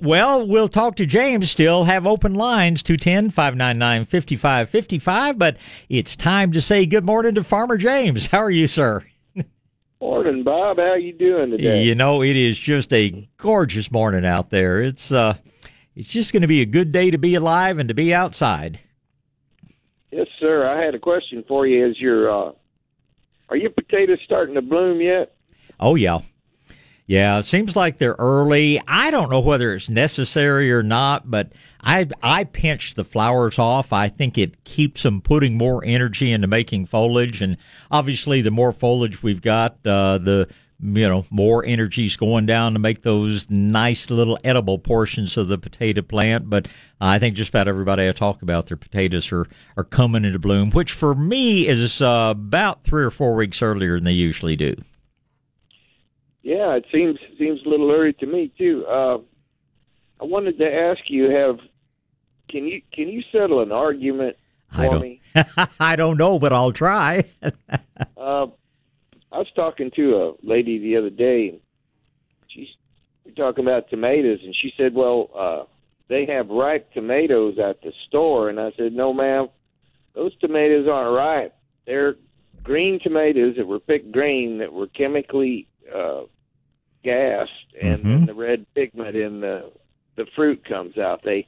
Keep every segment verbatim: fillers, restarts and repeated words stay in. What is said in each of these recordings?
Well, we'll talk to James still, have open lines, two one zero, five nine nine, five five five five, but it's time to say good morning to Farmer James. How are you, sir? Morning, Bob. How you doing today? You know, it is just a gorgeous morning out there. It's uh, it's just going to be a good day to be alive and to be outside. Yes, sir. I had a question for you. Is your uh, are your potatoes starting to bloom yet? Oh, yeah. Yeah, it seems like they're early. I don't know whether it's necessary or not, but I I pinch the flowers off. I think it keeps them putting more energy into making foliage, and obviously the more foliage we've got, uh, the you know more energy's going down to make those nice little edible portions of the potato plant. But I think just about everybody I talk about, their potatoes are are coming into bloom, which for me is uh, about three or four weeks earlier than they usually do. Yeah, it seems seems a little early to me too. Uh, I wanted to ask you: Have can you can you settle an argument for I don't, me? I don't know, but I'll try. uh, I was talking to a lady the other day, and she's we're talking about tomatoes, and she said, "Well, uh, they have ripe tomatoes at the store," and I said, "No, ma'am, those tomatoes aren't ripe. They're green tomatoes that were picked green that were chemically." Uh, gas and mm-hmm. then the red pigment in the the fruit comes out. They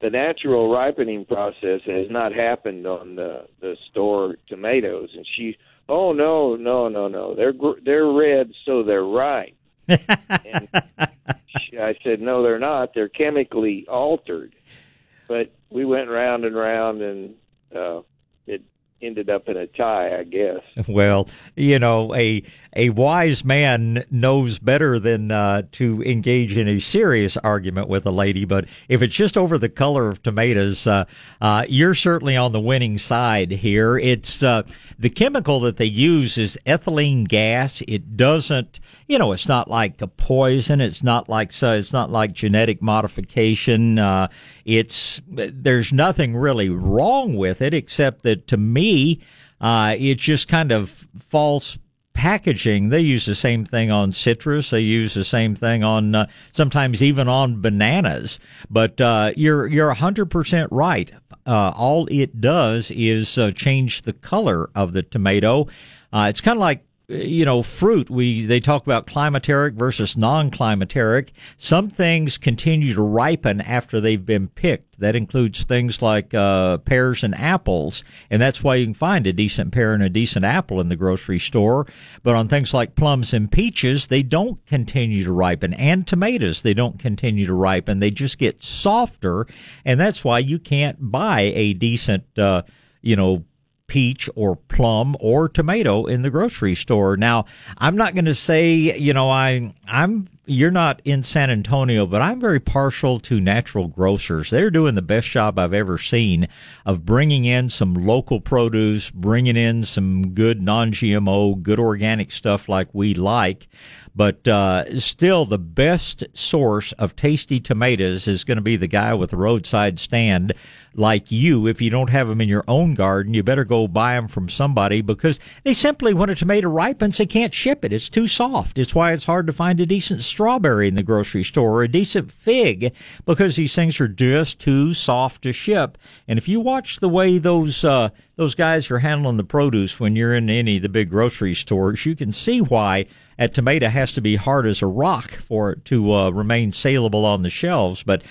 the natural ripening process has not happened on the, the store tomatoes. And she, oh no, no, no, no, they're they're red, so they're ripe. And she, I said, no, they're not. They're chemically altered. But we went round and round, and uh, it. ended up in a tie, I guess. Well, you know, a a wise man knows better than uh, to engage in a serious argument with a lady, but if it's just over the color of tomatoes, uh, uh, you're certainly on the winning side here. It's uh, the chemical that they use is ethylene gas. It doesn't, you know, it's not like a poison. It's not like, so it's not like genetic modification. Uh, it's, there's nothing really wrong with it, except that to me, Uh, it's just kind of false packaging. They use the same thing on citrus. They use the same thing on uh, sometimes even on bananas. But uh, you're you're one hundred percent right. Uh, all it does is uh, change the color of the tomato. Uh, it's kind of like, you know, fruit. We they talk about climateric versus non-climateric. Some things continue to ripen after they've been picked. That includes things like uh, pears and apples, and that's why you can find a decent pear and a decent apple in the grocery store. But on things like plums and peaches, they don't continue to ripen, and tomatoes, they don't continue to ripen. They just get softer, and that's why you can't buy a decent, uh, you know, peach or plum or tomato in the grocery store. Now, I'm not going to say, you know, I, I'm, you're not in San Antonio, but I'm very partial to natural grocers. They're doing the best job I've ever seen of bringing in some local produce, bringing in some good non G M O, good organic stuff like we like. But uh, still, the best source of tasty tomatoes is going to be the guy with the roadside stand like you. If you don't have them in your own garden, you better go buy them from somebody, because they simply, when a tomato ripens, they can't ship it. It's too soft. It's why it's hard to find a decent strawberry in the grocery store or a decent fig, because these things are just too soft to ship. And if you watch the way those uh, those guys are handling the produce when you're in any of the big grocery stores, you can see why a tomato has to be hard as a rock for it to uh, remain saleable on the shelves. But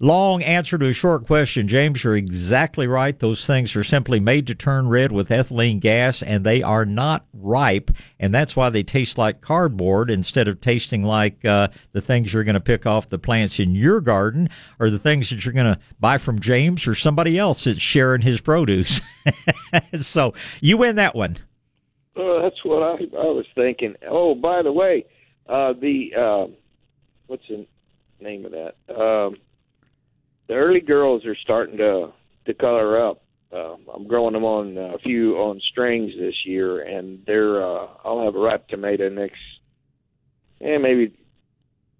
long answer to a short question, James, you're exactly right. Those things are simply made to turn red with ethylene gas, and they are not ripe, and that's why they taste like cardboard instead of tasting like uh, the things you're going to pick off the plants in your garden, or the things that you're going to buy from James or somebody else that's sharing his produce. So you win that one. Well, that's what I, I was thinking. Oh, by the way, uh, the uh, what's the name of that? Um, the early girls are starting to to color up. Uh, I'm growing them on a few on strings this year, and they're uh, I'll have a ripe tomato next, and eh, maybe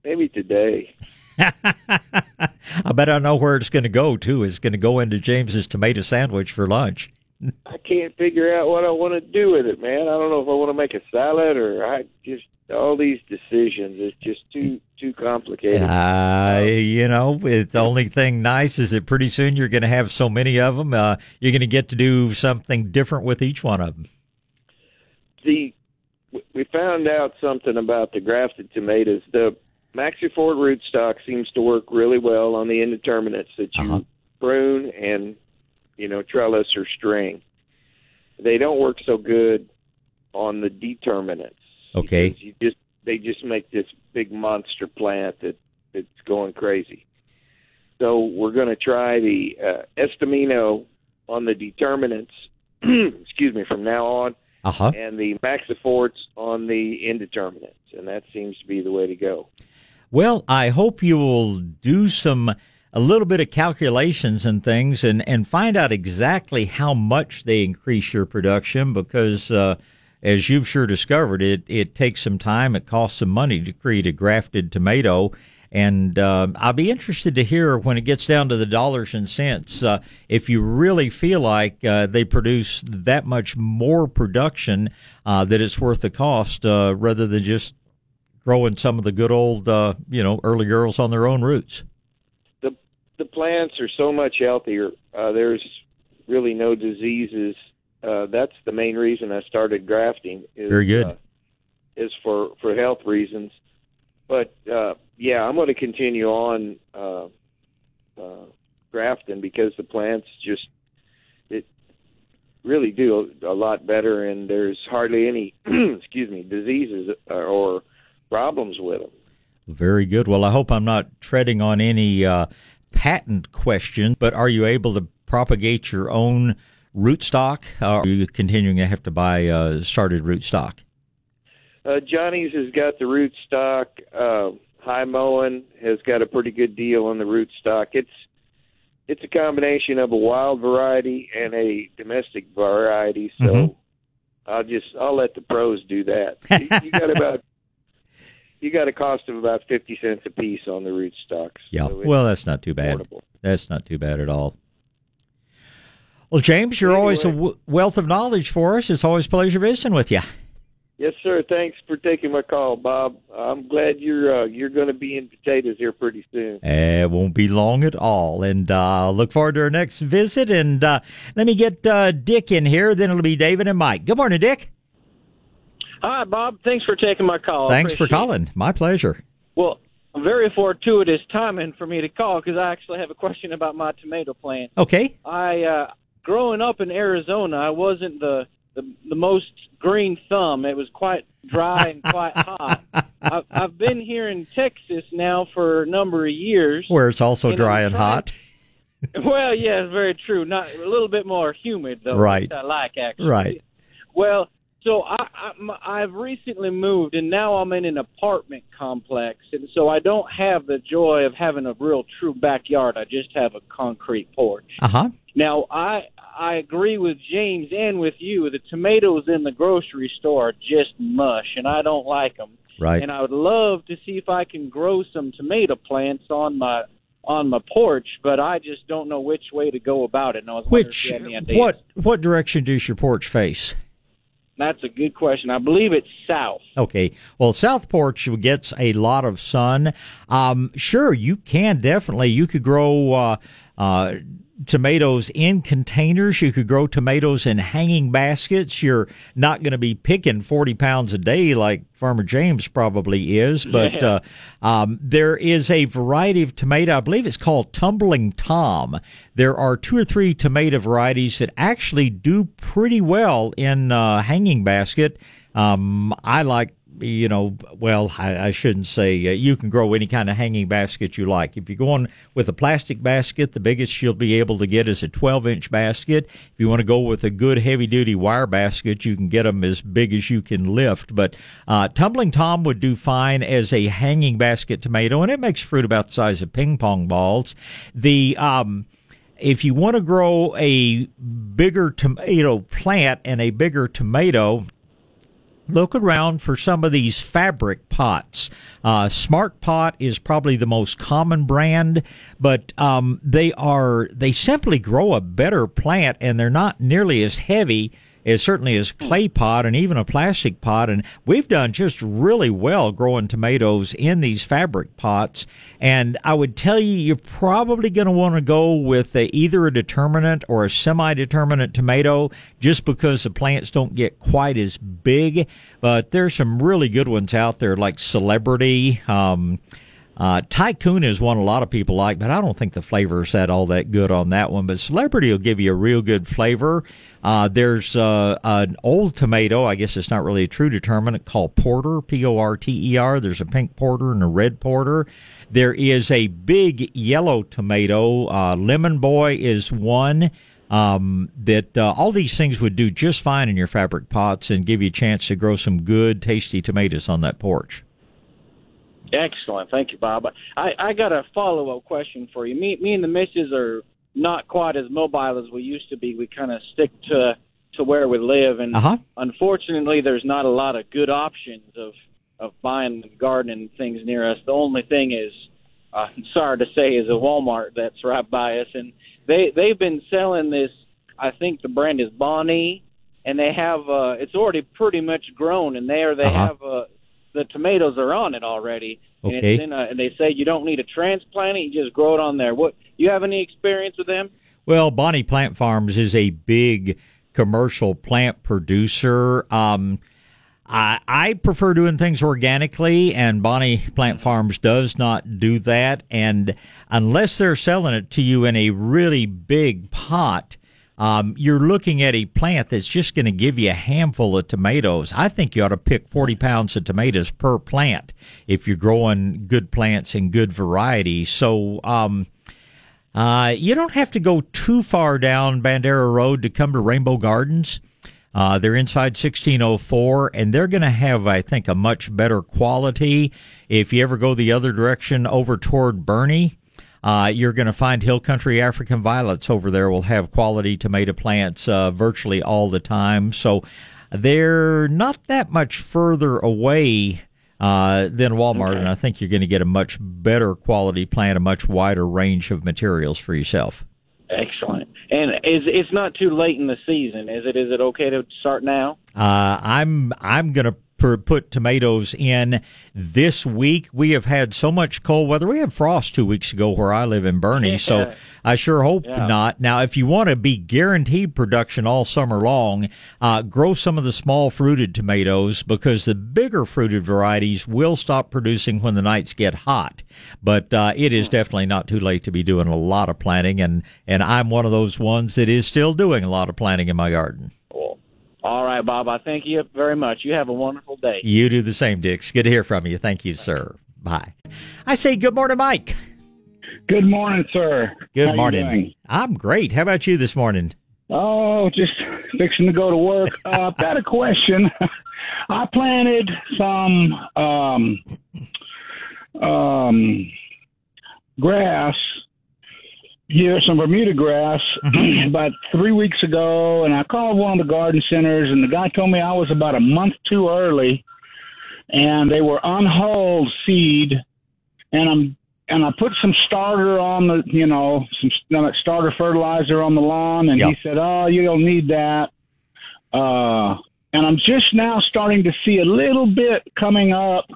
maybe today. I bet I know where it's going to go too. It's going to go into James's tomato sandwich for lunch. I can't figure out what I want to do with it, man. I don't know if I want to make a salad or I just all these decisions. It's just too too complicated. Uh, you know, it, the only thing nice is that pretty soon you're going to have so many of them. Uh, you're going to get to do something different with each one of them. The we found out something about the grafted tomatoes. The Maxifort rootstock seems to work really well on the indeterminates that you uh-huh. prune and, you know, trellis or string. They don't work so good on the determinates. Okay. You just, they just make this big monster plant that, that's going crazy. So we're going to try the uh, Estimino on the determinates, excuse me, from now on, uh-huh. and the Maxiforts on the indeterminates, and that seems to be the way to go. Well, I hope you will do some a little bit of calculations and things and, and find out exactly how much they increase your production because, uh, as you've sure discovered, it, it takes some time. It costs some money to create a grafted tomato. And uh, I'll be interested to hear when it gets down to the dollars and cents, uh, if you really feel like uh, they produce that much more production uh, that it's worth the cost uh, rather than just growing some of the good old, uh, you know, early girls on their own roots. The the plants are so much healthier. Uh, there's really no diseases. Uh, that's the main reason I started grafting. Is, Very good. Uh, is for, for health reasons. But, uh, yeah, I'm going to continue on uh, uh, grafting because the plants just it really do a lot better, and there's hardly any, excuse me, diseases or problems with them. Very good. Well, I hope I'm not treading on any uh, patent question, but are you able to propagate your own rootstock, or are you continuing to have to buy uh, started rootstock? Uh, Johnny's has got the rootstock. Uh, High Mowing has got a pretty good deal on the rootstock. It's it's a combination of a wild variety and a domestic variety. So mm-hmm. I'll just I'll let the pros do that. you, you got about you got a cost of about fifty cents a piece on the rootstocks. Yeah, so well that's not too bad. Affordable. That's not too bad at all. Well, James, you're anyway. always a w- wealth of knowledge for us. It's always a pleasure visiting with you. Yes, sir. Thanks for taking my call, Bob. I'm glad you're uh, you're going to be in potatoes here pretty soon. It won't be long at all, and I uh, look forward to our next visit. And uh, let me get uh, Dick in here, then it'll be David and Mike. Good morning, Dick. Hi, Bob. Thanks for taking my call. Thanks for calling. It. My pleasure. Well, very fortuitous timing for me to call because I actually have a question about my tomato plant. Okay. I uh, growing up in Arizona, I wasn't the The, the most green thumb. It was quite dry and quite hot. I've, I've been here in Texas now for a number of years, where it's also and dry and hot. Well, yeah, it's very true. Not a little bit more humid though, right? Which I like actually. Right. Well, so I, I, I've recently moved, and now I'm in an apartment complex, and so I don't have the joy of having a real true backyard. I just have a concrete porch. Uh huh. Now, I I agree with James and with you. The tomatoes in the grocery store are just mush, and I don't like them. Right. And I would love to see if I can grow some tomato plants on my on my porch, but I just don't know which way to go about it. And I was wondering which, if you had any ideas. What, what direction does your porch face? That's a good question. I believe it's south. Okay. Well, south porch gets a lot of sun. Um, sure, you can definitely. You could grow uh, uh, tomatoes in containers. You could grow tomatoes in hanging baskets. You're not going to be picking forty pounds a day like Farmer James probably is, but yeah. uh, um, there is a variety of tomato. I believe it's called Tumbling Tom. There are two or three tomato varieties that actually do pretty well in uh, hanging basket. Um, I like you know, well, I, I shouldn't say, uh, you can grow any kind of hanging basket you like. If you're going with a plastic basket, the biggest you'll be able to get is a twelve-inch basket. If you want to go with a good heavy-duty wire basket, you can get them as big as you can lift. But uh, Tumbling Tom would do fine as a hanging basket tomato, and it makes fruit about the size of ping-pong balls. The... um If you want to grow a bigger tomato plant and a bigger tomato, look around for some of these fabric pots. Uh, Smart Pot is probably the most common brand, but um, they are they simply grow a better plant, and they're not nearly as heavy as certainly as clay pot and even a plastic pot. And we've done just really well growing tomatoes in these fabric pots. And I would tell you, you're probably going to want to go with a, either a determinant or a semi-determinant tomato just because the plants don't get quite as big. But there's some really good ones out there like Celebrity. Um, Uh, Tycoon is one a lot of people like, but I don't think the flavor is that all that good on that one. But Celebrity will give you a real good flavor. Uh, there's uh, an old tomato, I guess it's not really a true determinant, called Porter, P O R T E R. There's a pink Porter and a red Porter. There is a big yellow tomato. Uh, Lemon Boy is one. Um, that uh, all these things would do just fine in your fabric pots and give you a chance to grow some good, tasty tomatoes on that porch. Excellent. Thank you, Bob. I, I got a follow-up question for you. Me, me and the missus are not quite as mobile as we used to be. We kind of stick to to where we live, and uh-huh. Unfortunately, there's not a lot of good options of, of buying and gardening things near us. The only thing is, uh, sorry to say, is a Walmart that's right by us, and they, they've been selling this, I think the brand is Bonnie, and they have, uh, it's already pretty much grown, and there they uh-huh. have... Uh, the tomatoes are on it already, and, okay. it's in a, and they say you don't need a transplant it, you just grow it on there. What, you have any experience with them? Well, Bonnie Plant Farms is a big commercial plant producer. Um, I, I prefer doing things organically, and Bonnie Plant Farms does not do that. And unless they're selling it to you in a really big pot, Um, you're looking at a plant that's just going to give you a handful of tomatoes. I think you ought to pick forty pounds of tomatoes per plant if you're growing good plants and good variety. So um, uh, you don't have to go too far down Bandera Road to come to Rainbow Gardens. Uh, they're inside sixteen oh four, and they're going to have, I think, a much better quality. If you ever go the other direction over toward Bernie, Uh, you're going to find Hill Country African Violets over there will have quality tomato plants uh, virtually all the time. So they're not that much further away uh, than Walmart, okay. And I think you're going to get a much better quality plant, a much wider range of materials for yourself. Excellent. And is, it's not too late in the season, is it? Is it okay to start now? Uh, I'm I'm going to put tomatoes in this week. We have had so much cold weather. We had frost two weeks ago where I live in Bernie, yeah. So I sure hope yeah. not. Now, if you want to be guaranteed production all summer long, uh, grow some of the small fruited tomatoes because the bigger fruited varieties will stop producing when the nights get hot. But uh, it is definitely not too late to be doing a lot of planting, and, and I'm one of those ones that is still doing a lot of planting in my garden. All right, Bob, I thank you very much. You have a wonderful day. You do the same, Dix. Good to hear from you. Thank you, sir. Bye. I say good morning, Mike. Good morning, sir. Good How morning. You doing? I'm great. How about you this morning? Oh, just fixing to go to work. I've uh, got a question. I planted some um, um, grass. Here, some Bermuda grass about three weeks ago, and I called one of the garden centers, and the guy told me I was about a month too early, and they were unhulled seed, and I'm and I put some starter on the, you know, some starter fertilizer on the lawn, and yep. He said, "Oh, you don't need that." Uh, and I'm just now starting to see a little bit coming up.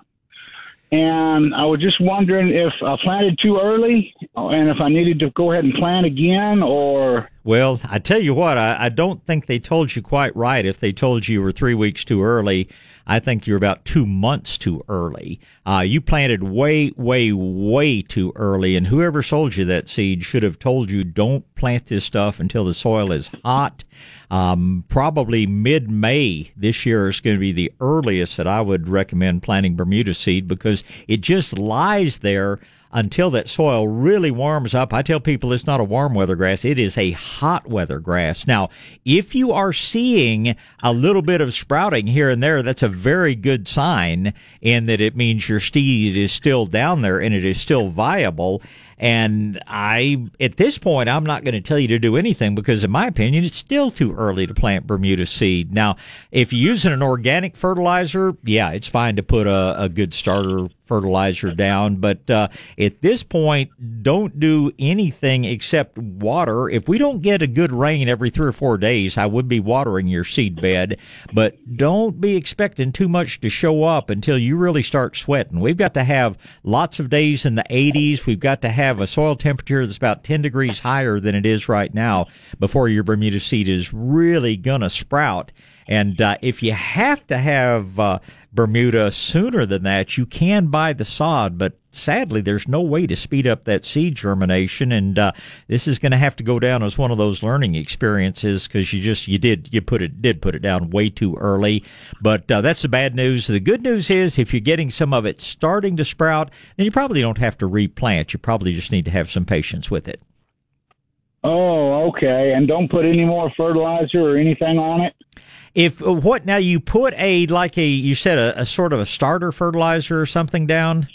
And I was just wondering if I planted too early Oh, and if I needed to go ahead and plant again, or... Well, I tell you what, I, I don't think they told you quite right. If they told you you were three weeks too early, I think you're about two months too early. Uh, you planted way, way, way too early, and whoever sold you that seed should have told you don't plant this stuff until the soil is hot. Um, probably mid-May this year is going to be the earliest that I would recommend planting Bermuda seed, because it just lies there until that soil really warms up. I tell people it's not a warm weather grass. It is a hot weather grass. Now, if you are seeing a little bit of sprouting here and there, that's a very good sign in that it means your seed is still down there and it is still viable. And I, at this point, I'm not going to tell you to do anything because, in my opinion, it's still too early to plant Bermuda seed. Now, if you're using an organic fertilizer, yeah, it's fine to put a, a good starter fertilizer down. But uh, at this point, don't do anything except water. If we don't get a good rain every three or four days, I would be watering your seed bed. But don't be expecting too much to show up until you really start sweating. We've got to have lots of days in the eighties. We've got to have have a soil temperature that's about ten degrees higher than it is right now before your Bermuda seed is really going to sprout. And uh, if you have to have uh, Bermuda sooner than that, you can buy the sod, but sadly there's no way to speed up that seed germination, and uh, this is going to have to go down as one of those learning experiences, because you just you did you put it did put it down way too early. But uh, that's the bad news. The good news is if you're getting some of it starting to sprout, then you probably don't have to replant. You probably just need to have some patience with it. Oh, okay. And don't put any more fertilizer or anything on it? If what now you put a like a you said a, a sort of a starter fertilizer or something down?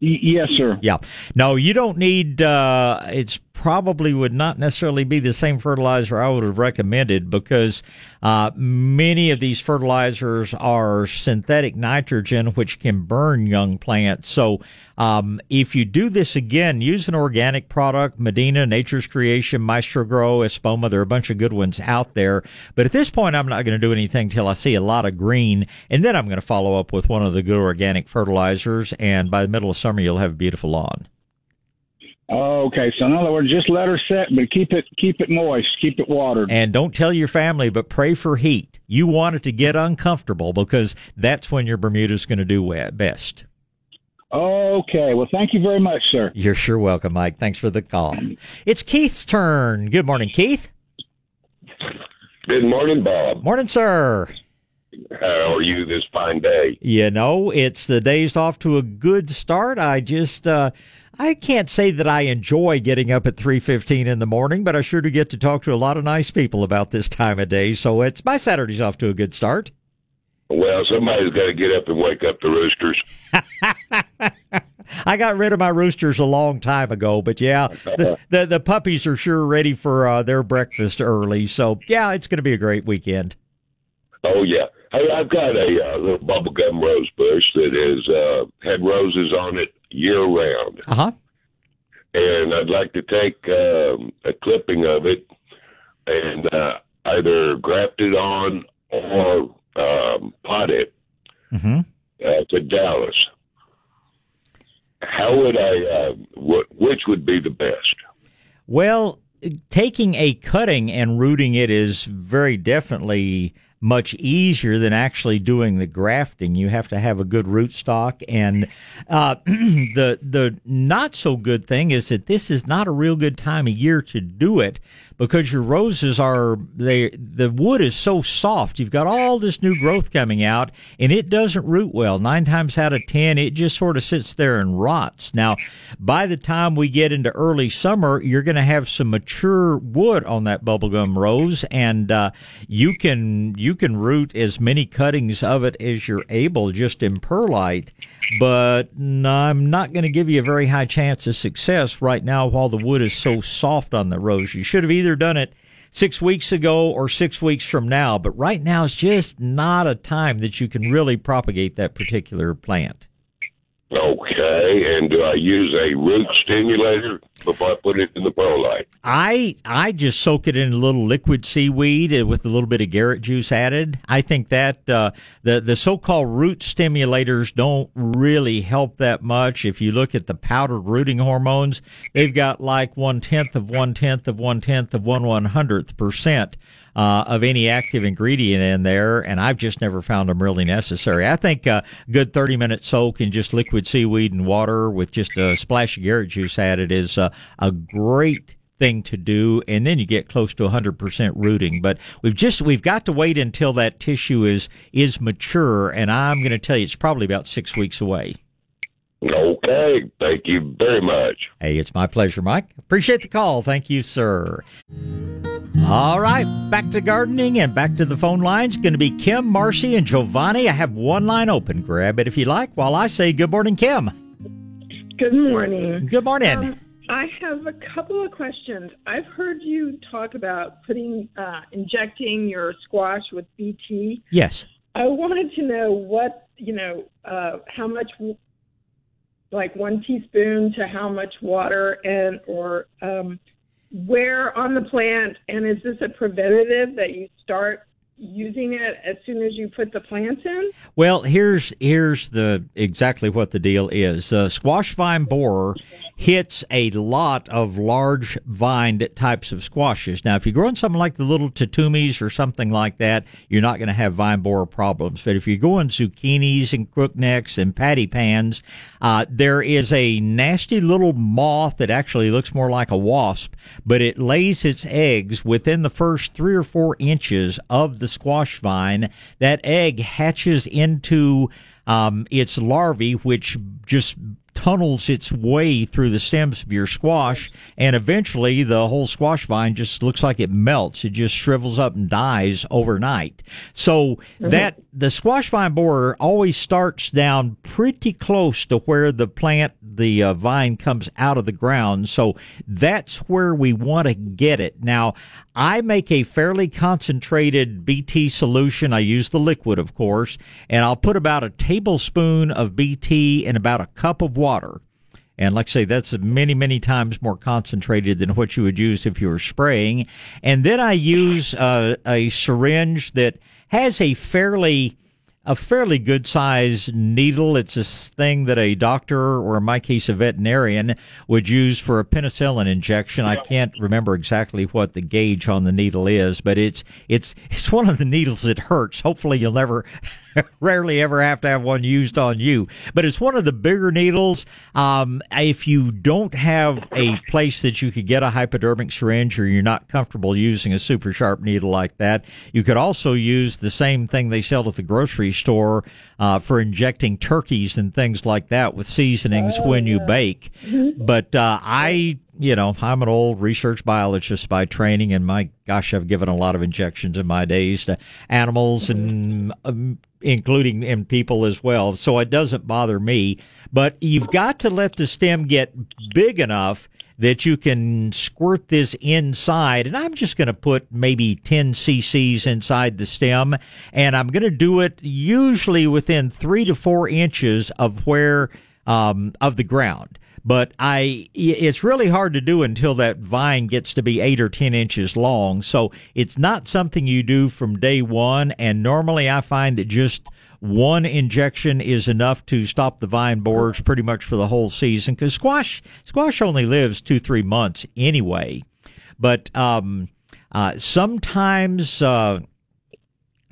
Y- yes, sir. Yeah. No, you don't need. Uh, it's probably would not necessarily be the same fertilizer I would have recommended, because uh, many of these fertilizers are synthetic nitrogen, which can burn young plants. So um, if you do this again, use an organic product. Medina, Nature's Creation, Maestro Grow, Espoma. There are a bunch of good ones out there. But at this point, I'm not going to do anything till I see a lot of green, and then I'm going to follow up with one of the good organic fertilizers, and by the middle of summer, you'll have a beautiful lawn. Okay, so in other words, just let her set, but keep it keep it moist, keep it watered. And don't tell your family, but pray for heat. You want it to get uncomfortable, because that's when your Bermuda's going to do best. Okay, well, thank you very much, sir. You're sure welcome, Mike. Thanks for the call. It's Keith's turn. Good morning, Keith. Good morning, Bob. Morning, sir. How are you this fine day? You know, it's the day's off to a good start. I just... uh I can't say that I enjoy getting up at three fifteen in the morning, but I sure do get to talk to a lot of nice people about this time of day, so it's my Saturday's off to a good start. Well, somebody's got to get up and wake up the roosters. I got rid of my roosters a long time ago, but yeah, the the, the puppies are sure ready for uh, their breakfast early, so yeah, it's going to be a great weekend. Oh, yeah. Hey, I've got a uh, little bubblegum rose bush that is, uh, had roses on it year-round. Uh-huh. And I'd like to take um, a clipping of it and uh, either graft it on or um, pot it mm-hmm. uh, to Dallas. How would I, uh, w- which would be the best? Well, taking a cutting and rooting it is very definitely much easier than actually doing the grafting. You have to have a good rootstock, and uh, the the not so good thing is that this is not a real good time of year to do it, because your roses are they the wood is so soft. You've got all this new growth coming out, and it doesn't root well. Nine times out of ten, it just sort of sits there and rots. Now, by the time we get into early summer, you're going to have some mature wood on that bubblegum rose, and uh, you can you. You can root as many cuttings of it as you're able, just in perlite, but I'm not going to give you a very high chance of success right now while the wood is so soft on the rose. You should have either done it six weeks ago or six weeks from now, but right now it's just not a time that you can really propagate that particular plant. Okay, and do I use a root stimulator before I put it in the perlite? I I just soak it in a little liquid seaweed with a little bit of Garrett juice added. I think that uh, the, the so-called root stimulators don't really help that much. If you look at the powdered rooting hormones, they've got like one-tenth of one-tenth of one-tenth of one one-hundredth percent uh, of any active ingredient in there, and I've just never found them really necessary. I think a good thirty-minute soak in just liquid seaweed and water with just a splash of Garrett juice added is a, a great thing to do, and then you get close to one hundred percent rooting. But we've just we've got to wait until that tissue is is mature, and I'm going to tell you it's probably about six weeks away. Okay, thank you very much. Hey, it's my pleasure, Mike. Appreciate the call. Thank you, sir. All right, back to gardening and back to the phone lines. Going to be Kim, Marcy, and Giovanni. I have one line open. Grab it if you like while I say good morning, Kim. Good morning. Good morning. Um, I have a couple of questions. I've heard you talk about putting, uh, injecting your squash with B T. Yes. I wanted to know what, you know, uh, how much... like one teaspoon to how much water and or um, where on the plant, and is this a preventative that you start using it as soon as you put the plants in? Well, here's here's the exactly what the deal is. Uh, squash vine borer hits a lot of large vined types of squashes. Now, if you're growing something like the little tatumis or something like that, you're not going to have vine borer problems. But if you're going zucchinis and crooknecks and patty pans, uh, there is a nasty little moth that actually looks more like a wasp, but it lays its eggs within the first three or four inches of the squash vine. That egg hatches into um, its larvae, which just tunnels its way through the stems of your squash, and eventually the whole squash vine just looks like it melts. It just shrivels up and dies overnight. So mm-hmm. that the squash vine borer always starts down pretty close to where the plant, the uh, vine comes out of the ground. So that's where we want to get it. Now, I make a fairly concentrated B T solution. I use the liquid, of course, and I'll put about a tablespoon of B T in about a cup of water. And like I say, that's many, many times more concentrated than what you would use if you were spraying. And then I use uh, a syringe that has a fairly a fairly good size needle. It's a thing that a doctor, or in my case a veterinarian, would use for a penicillin injection. I can't remember exactly what the gauge on the needle is, but it's it's it's one of the needles that hurts. Hopefully you'll never rarely ever have to have one used on you, but it's one of the bigger needles. Um, if you don't have a place that you could get a hypodermic syringe, or you're not comfortable using a super sharp needle like that, you could also use the same thing they sell at the grocery store uh, for injecting turkeys and things like that with seasonings oh, when yeah. you bake. Mm-hmm. But uh, I, you know, I'm an old research biologist by training, and my gosh, I've given a lot of injections in my days to animals and um, including in people as well. So it doesn't bother me. But you've got to let the stem get big enough that you can squirt this inside, and I'm just going to put maybe ten cc's inside the stem, and I'm going to do it usually within three to four inches of where um, of the ground. But I, it's really hard to do until that vine gets to be eight or ten inches long. So it's not something you do from day one. And normally, I find that just one injection is enough to stop the vine borers pretty much for the whole season, because squash squash only lives two, three months anyway. But um, uh, sometimes uh,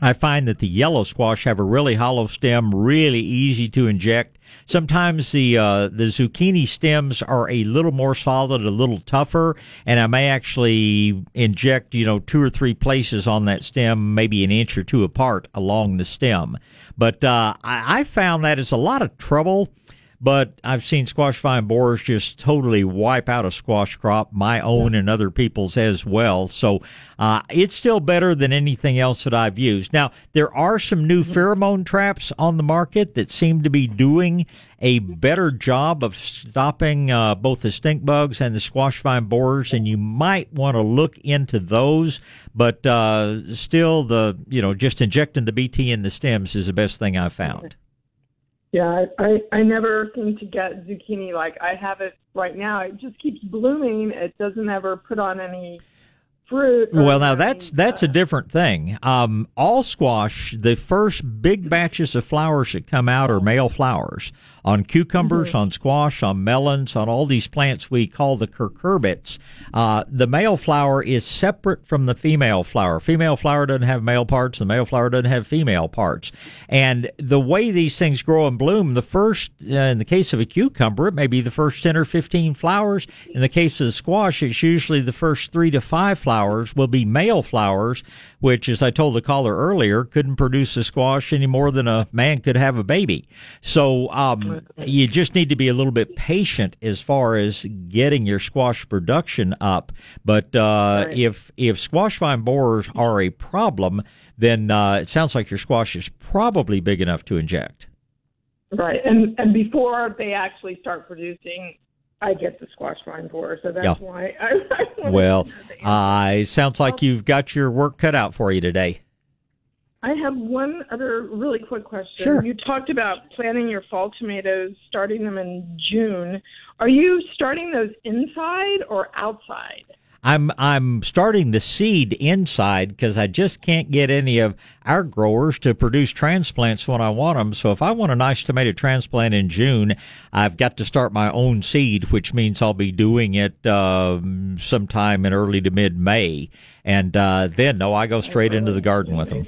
I find that the yellow squash have a really hollow stem, really easy to inject. Sometimes the uh, the zucchini stems are a little more solid, a little tougher, and I may actually inject, you know, two or three places on that stem, maybe an inch or two apart along the stem. But uh, I, I found that it's a lot of trouble, but I've seen squash vine borers just totally wipe out a squash crop, my own and other people's as well. So uh, it's still better than anything else that I've used. Now, there are some new pheromone traps on the market that seem to be doing a better job of stopping uh, both the stink bugs and the squash vine borers, and you might want to look into those. But uh, still, the you know just injecting the B T in the stems is the best thing I've found. Yeah, I, I never seem to get zucchini. Like I have it right now. It just keeps blooming. It doesn't ever put on any fruit. Well, now that's that's a different thing. Um, all squash, the first big batches of flowers that come out are male flowers. On cucumbers, mm-hmm. on squash, on melons, on all these plants we call the cucurbits, uh, the male flower is separate from the female flower. Female flower doesn't have male parts. The male flower doesn't have female parts. And the way these things grow and bloom, the first, uh, in the case of a cucumber, it may be the first ten or fifteen flowers. In the case of the squash, it's usually the first three to five flowers will be male flowers, which, as I told the caller earlier, couldn't produce a squash any more than a man could have a baby. So, um, you just need to be a little bit patient as far as getting your squash production up. But uh, right. if if squash vine borers are a problem, then uh, it sounds like your squash is probably big enough to inject. Right, and and before they actually start producing, I get the squash vine borer, so that's yeah. why. I, I well, uh, sounds like you've got your work cut out for you today. I have one other really quick question. Sure. You talked about planting your fall tomatoes, starting them in June. Are you starting those inside or outside? I'm I'm starting the seed inside because I just can't get any of our growers to produce transplants when I want them. So if I want a nice tomato transplant in June, I've got to start my own seed, which means I'll be doing it uh, sometime in early to mid-May. And uh, then, no, I go straight into the garden with them.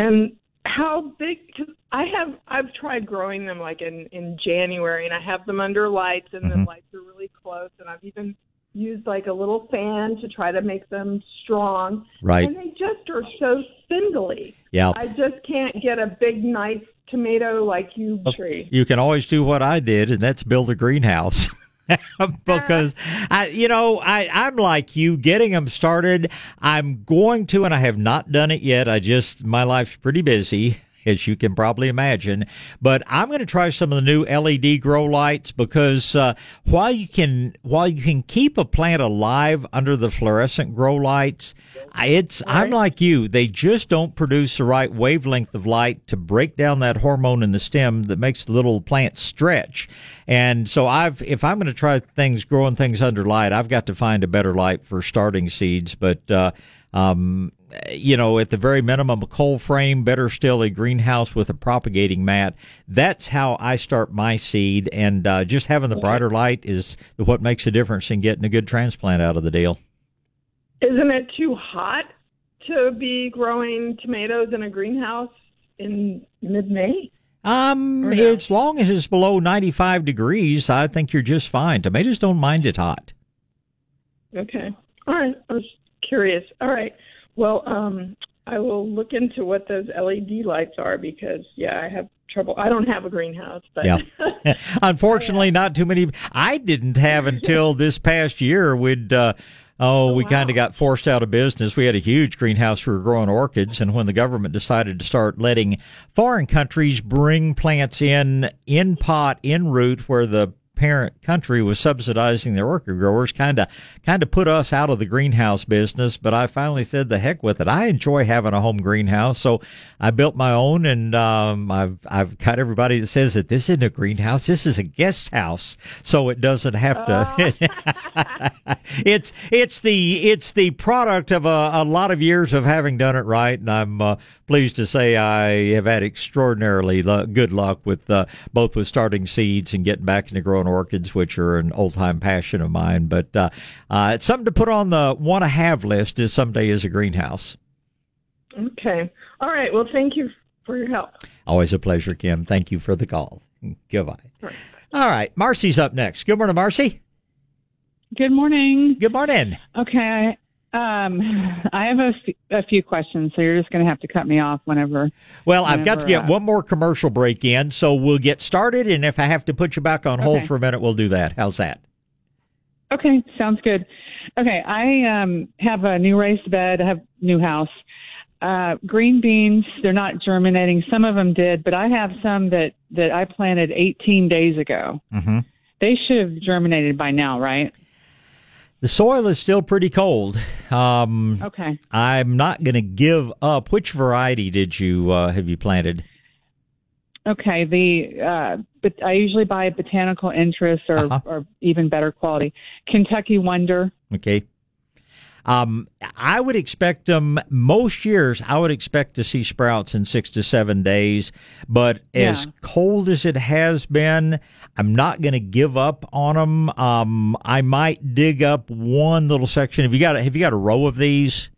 And how big, because I have, I've tried growing them like in, in January, and I have them under lights, and mm-hmm. the lights are really close, and I've even used like a little fan to try to make them strong. Right. And they just are so spindly. Yeah. I just can't get a big, nice tomato like you tree. You can always do what I did, and that's build a greenhouse. Because, I, you know, I, I'm like you, getting them started. I'm going to, and I have not done it yet. I just, my life's pretty busy, as you can probably imagine. But I'm going to try some of the new L E D grow lights because uh, while you can while you can keep a plant alive under the fluorescent grow lights, it's right. I'm like you. They just don't produce the right wavelength of light to break down that hormone in the stem that makes the little plant stretch. And so I've if I'm going to try things, growing things under light, I've got to find a better light for starting seeds. But uh, um you know, at the very minimum, a cold frame, better still a greenhouse with a propagating mat. That's how I start my seed, and uh, just having the brighter light is what makes a difference in getting a good transplant out of the deal. Isn't it too hot to be growing tomatoes in a greenhouse in mid-May? Um, no? As long as it's below ninety-five degrees, I think you're just fine. Tomatoes don't mind it hot. Okay. All right. I was curious. All right. Well, um, I will look into what those L E D lights are because, yeah, I have trouble. I don't have a greenhouse. But yeah. Unfortunately, not too many. I didn't have until this past year. We'd, uh, oh, oh, we wow. kind of got forced out of business. We had a huge greenhouse. We were growing orchids. And when the government decided to start letting foreign countries bring plants in, in pot, in root, where the parent country was subsidizing their orchid growers, kind of kind of put us out of the greenhouse business. But I finally said, the heck with it. I enjoy having a home greenhouse, so I built my own, and um, I've I've got everybody that says that this isn't a greenhouse, this is a guest house, so it doesn't have to. Oh. it's it's the it's the product of a, a lot of years of having done it right, and I'm uh, pleased to say I have had extraordinarily lo- good luck with uh, both with starting seeds and getting back into growing orchids, which are an old-time passion of mine. But uh, uh, it's something to put on the want-to-have list is someday is a greenhouse. Okay. All right. Well, thank you for your help. Always a pleasure, Kim. Thank you for the call. Goodbye. All right. All right. Marcy's up next. Good morning, Marcy. Good morning. Good morning. Okay. Um, I have a, f- a few questions, so you're just going to have to cut me off whenever. Well, whenever, I've got to get uh, one more commercial break in, so we'll get started, and if I have to put you back on hold okay. for a minute, we'll do that. How's that? Okay, sounds good. Okay, I um, have a new raised bed. I have a new house. Uh, green beans, they're not germinating. Some of them did, but I have some that, that I planted eighteen days ago. Mm-hmm. They should have germinated by now, right? The soil is still pretty cold. Um, okay. I'm not going to give up. Which variety did you uh, have you planted? Okay, the uh, but I usually buy Botanical Interest or, uh-huh. or even better quality. Kentucky Wonder. Okay. Um, I would expect them, most years, I would expect to see sprouts in six to seven days. But yeah. as cold as it has been, I'm not going to give up on them. Um, I might dig up one little section. Have you got a, have you got a row of these?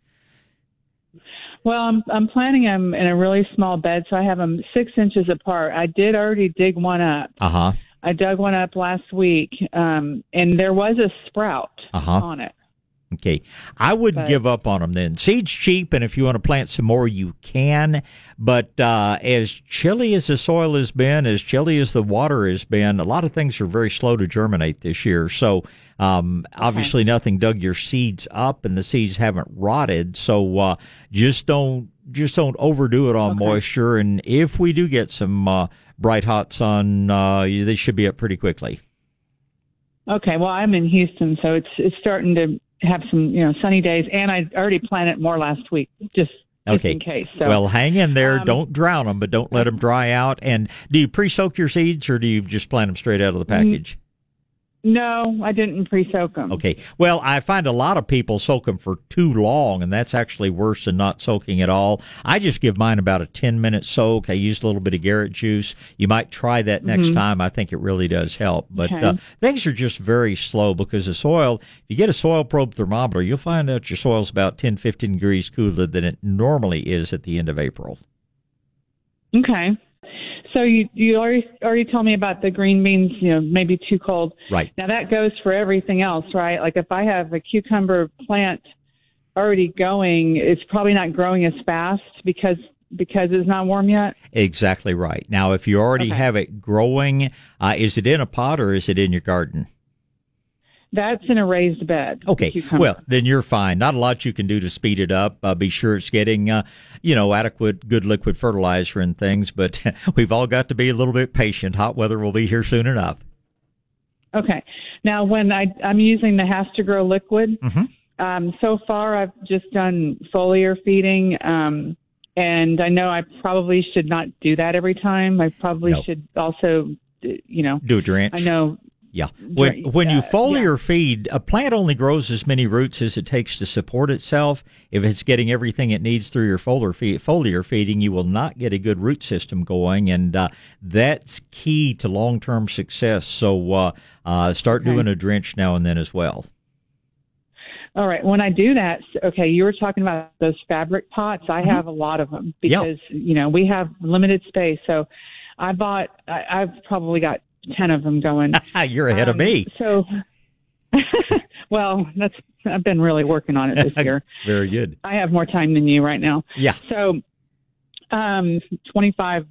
Well, I'm, I'm planting them in a really small bed, so I have them six inches apart. I did already dig one up. Uh-huh. I dug one up last week, um, and there was a sprout uh-huh. on it. Okay. I wouldn't but, give up on them then. Seed's cheap, and if you want to plant some more, you can. But uh, as chilly as the soil has been, as chilly as the water has been, a lot of things are very slow to germinate this year. So um, obviously okay. nothing dug your seeds up, and the seeds haven't rotted. So uh, just don't just don't overdo it on okay. moisture. And if we do get some uh, bright hot sun, uh, they should be up pretty quickly. Okay. Well, I'm in Houston, so it's it's starting to have some, you know, sunny days, and I already planted more last week, just, okay. just in case. So, well, hang in there. Um, don't drown them, but don't let them dry out. And do you pre-soak your seeds, or do you just plant them straight out of the package? No, I didn't pre-soak them. Okay. Well, I find a lot of people soak them for too long, and that's actually worse than not soaking at all. I just give mine about a ten-minute soak. I use a little bit of Garrett juice. You might try that next mm-hmm. time. I think it really does help. But okay. uh, things are just very slow because the soil, if you get a soil probe thermometer, you'll find out your soil's about ten, fifteen degrees cooler than it normally is at the end of April. Okay. So you you already already told me about the green beans, you know, maybe too cold. Right. Now that goes for everything else, right? Like if I have a cucumber plant already going, it's probably not growing as fast because because it's not warm yet? Exactly right. Now if you already okay. have it growing, uh, is it in a pot or is it in your garden? That's in a raised bed. Okay, well, then you're fine. Not a lot you can do to speed it up. Uh, be sure it's getting, uh, you know, adequate, good liquid fertilizer and things. But we've all got to be a little bit patient. Hot weather will be here soon enough. Okay. Now, when I, I'm using the Has to Grow liquid, mm-hmm. um, so far I've just done foliar feeding, um, and I know I probably should not do that every time. I probably nope. should also, you know. Do a drench. I know. Yeah. When when you foliar uh, yeah. feed, a plant only grows as many roots as it takes to support itself. If it's getting everything it needs through your foliar, feed, foliar feeding, you will not get a good root system going, and uh, that's key to long-term success. So uh, uh, start okay. doing a drench now and then as well. All right. When I do that, okay, you were talking about those fabric pots. I mm-hmm. have a lot of them because, yep. you know, we have limited space. So I bought, I, I've probably got ten of them going. You're ahead um, of me. So, well, that's I've been really working on it this year. Very good. I have more time than you right now. Yeah. So, um, twenty-five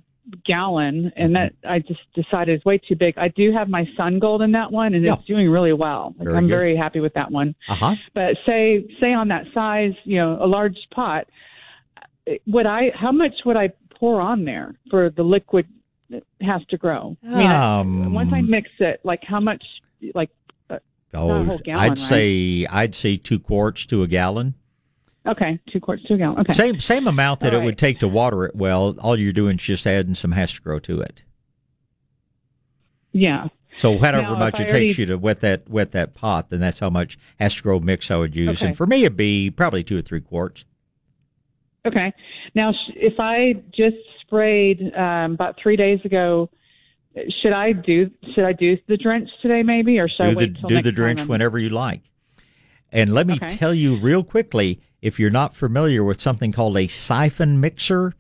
gallon, and that I just decided is way too big. I do have my Sun Gold in that one, and yeah. it's doing really well. Like, very I'm good. very happy with that one. Uh huh. But say say on that size, you know, a large pot, would I? How much would I pour on there for the liquid? It has to grow. I mean, um, I, once I mix it, like how much, like uh, oh, not a whole gallon, I'd right? say I'd say two quarts to a gallon. Okay, two quarts to a gallon. Okay, same same amount that all it right. would take to water it. Well, all you're doing is just adding some Has to Grow to it. Yeah. So however now, much it already... takes you to wet that wet that pot, then that's how much Has to Grow mix I would use. Okay. And for me, it'd be probably two or three quarts. Okay. Now, if I just sprayed um, about three days ago, should I do should I do the drench today maybe, or should do I wait the, till do next the drench time whenever you like? And let me okay. tell you real quickly, if you're not familiar with something called a siphon mixer,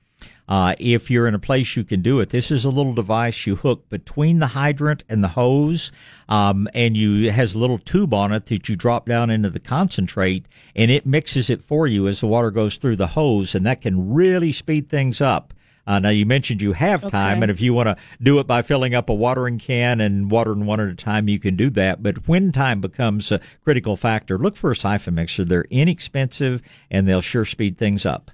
uh, if you're in a place you can do it, this is a little device you hook between the hydrant and the hose, um, and you it has a little tube on it that you drop down into the concentrate, and it mixes it for you as the water goes through the hose, and that can really speed things up. Uh, now, you mentioned you have time, okay. and if you want to do it by filling up a watering can and watering one at a time, you can do that. But when time becomes a critical factor, look for a siphon mixer. They're inexpensive, and they'll sure speed things up.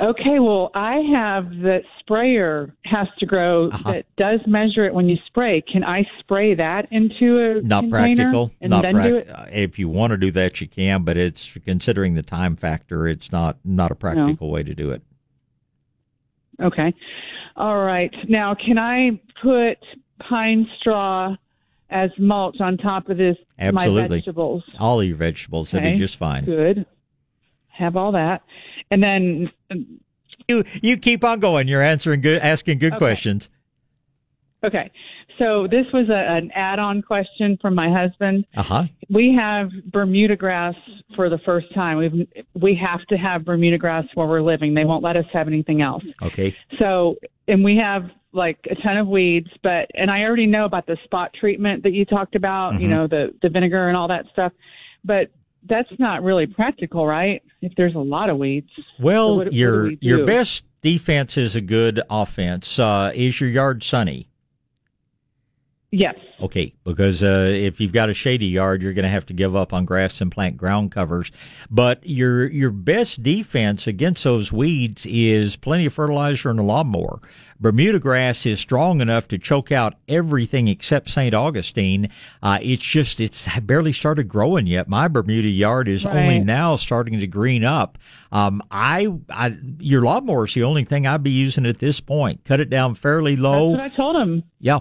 Okay, well, I have that sprayer Has to Grow uh-huh. that does measure it when you spray. Can I spray that into a not container practical? And not then pra- do it? If you want to do that, you can, but it's considering the time factor, it's not, not a practical no. way to do it. Okay. All right. Now, can I put pine straw as mulch on top of this? Absolutely. My vegetables? All of your vegetables. Okay. It'll be just fine. Good. Have all that. And then... You you keep on going. You're answering good, asking good okay. questions. Okay. So this was a, an add-on question from my husband. Uh-huh. We have Bermuda grass for the first time. We've, we have to have Bermuda grass where we're living. They won't let us have anything else. Okay. So, and we have like a ton of weeds, but, and I already know about the spot treatment that you talked about, mm-hmm. you know, the, the vinegar and all that stuff, but that's not really practical, right? If there's a lot of weeds. Well, so what, your, what do we do? Your best defense is a good offense. Uh, is your yard sunny? Yes. Okay, because uh, if you've got a shady yard, you're going to have to give up on grass and plant ground covers. But your your best defense against those weeds is plenty of fertilizer and a lawnmower. Bermuda grass is strong enough to choke out everything except Saint Augustine. Uh, it's just, it's barely started growing yet. My Bermuda yard is right. only now starting to green up. Um, I, I, your lawnmower is the only thing I'd be using at this point. Cut it down fairly low. That's what I told him. Yeah.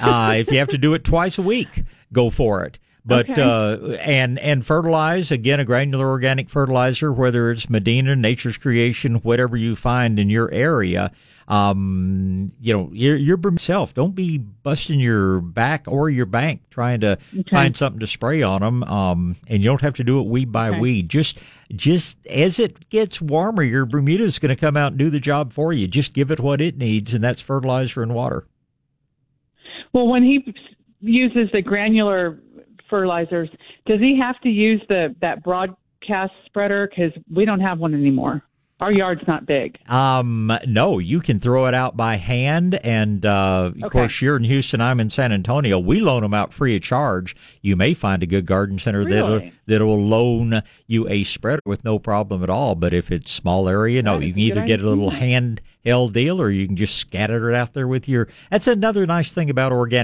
uh, if you have to do it twice a week, go for it. But okay. uh, and and fertilize, again, a granular organic fertilizer, whether it's Medina, Nature's Creation, whatever you find in your area. Um, you know, you're, you're yourself. Don't be busting your back or your bank trying to okay. find something to spray on them. Um, and you don't have to do it weed by okay. weed. Just just as it gets warmer, your Bermuda is going to come out and do the job for you. Just give it what it needs, and that's fertilizer and water. Well, when he uses the granular fertilizers, does he have to use the that broadcast spreader? Because we don't have one anymore. Our yard's not big. Um, no, you can throw it out by hand. And, uh, of okay. course, you're in Houston. I'm in San Antonio. We loan them out free of charge. You may find a good garden center really? that will loan you a spreader with no problem at all. But if it's small area, no, you can either get a little handheld deal or you can just scatter it out there with your – that's another nice thing about organic.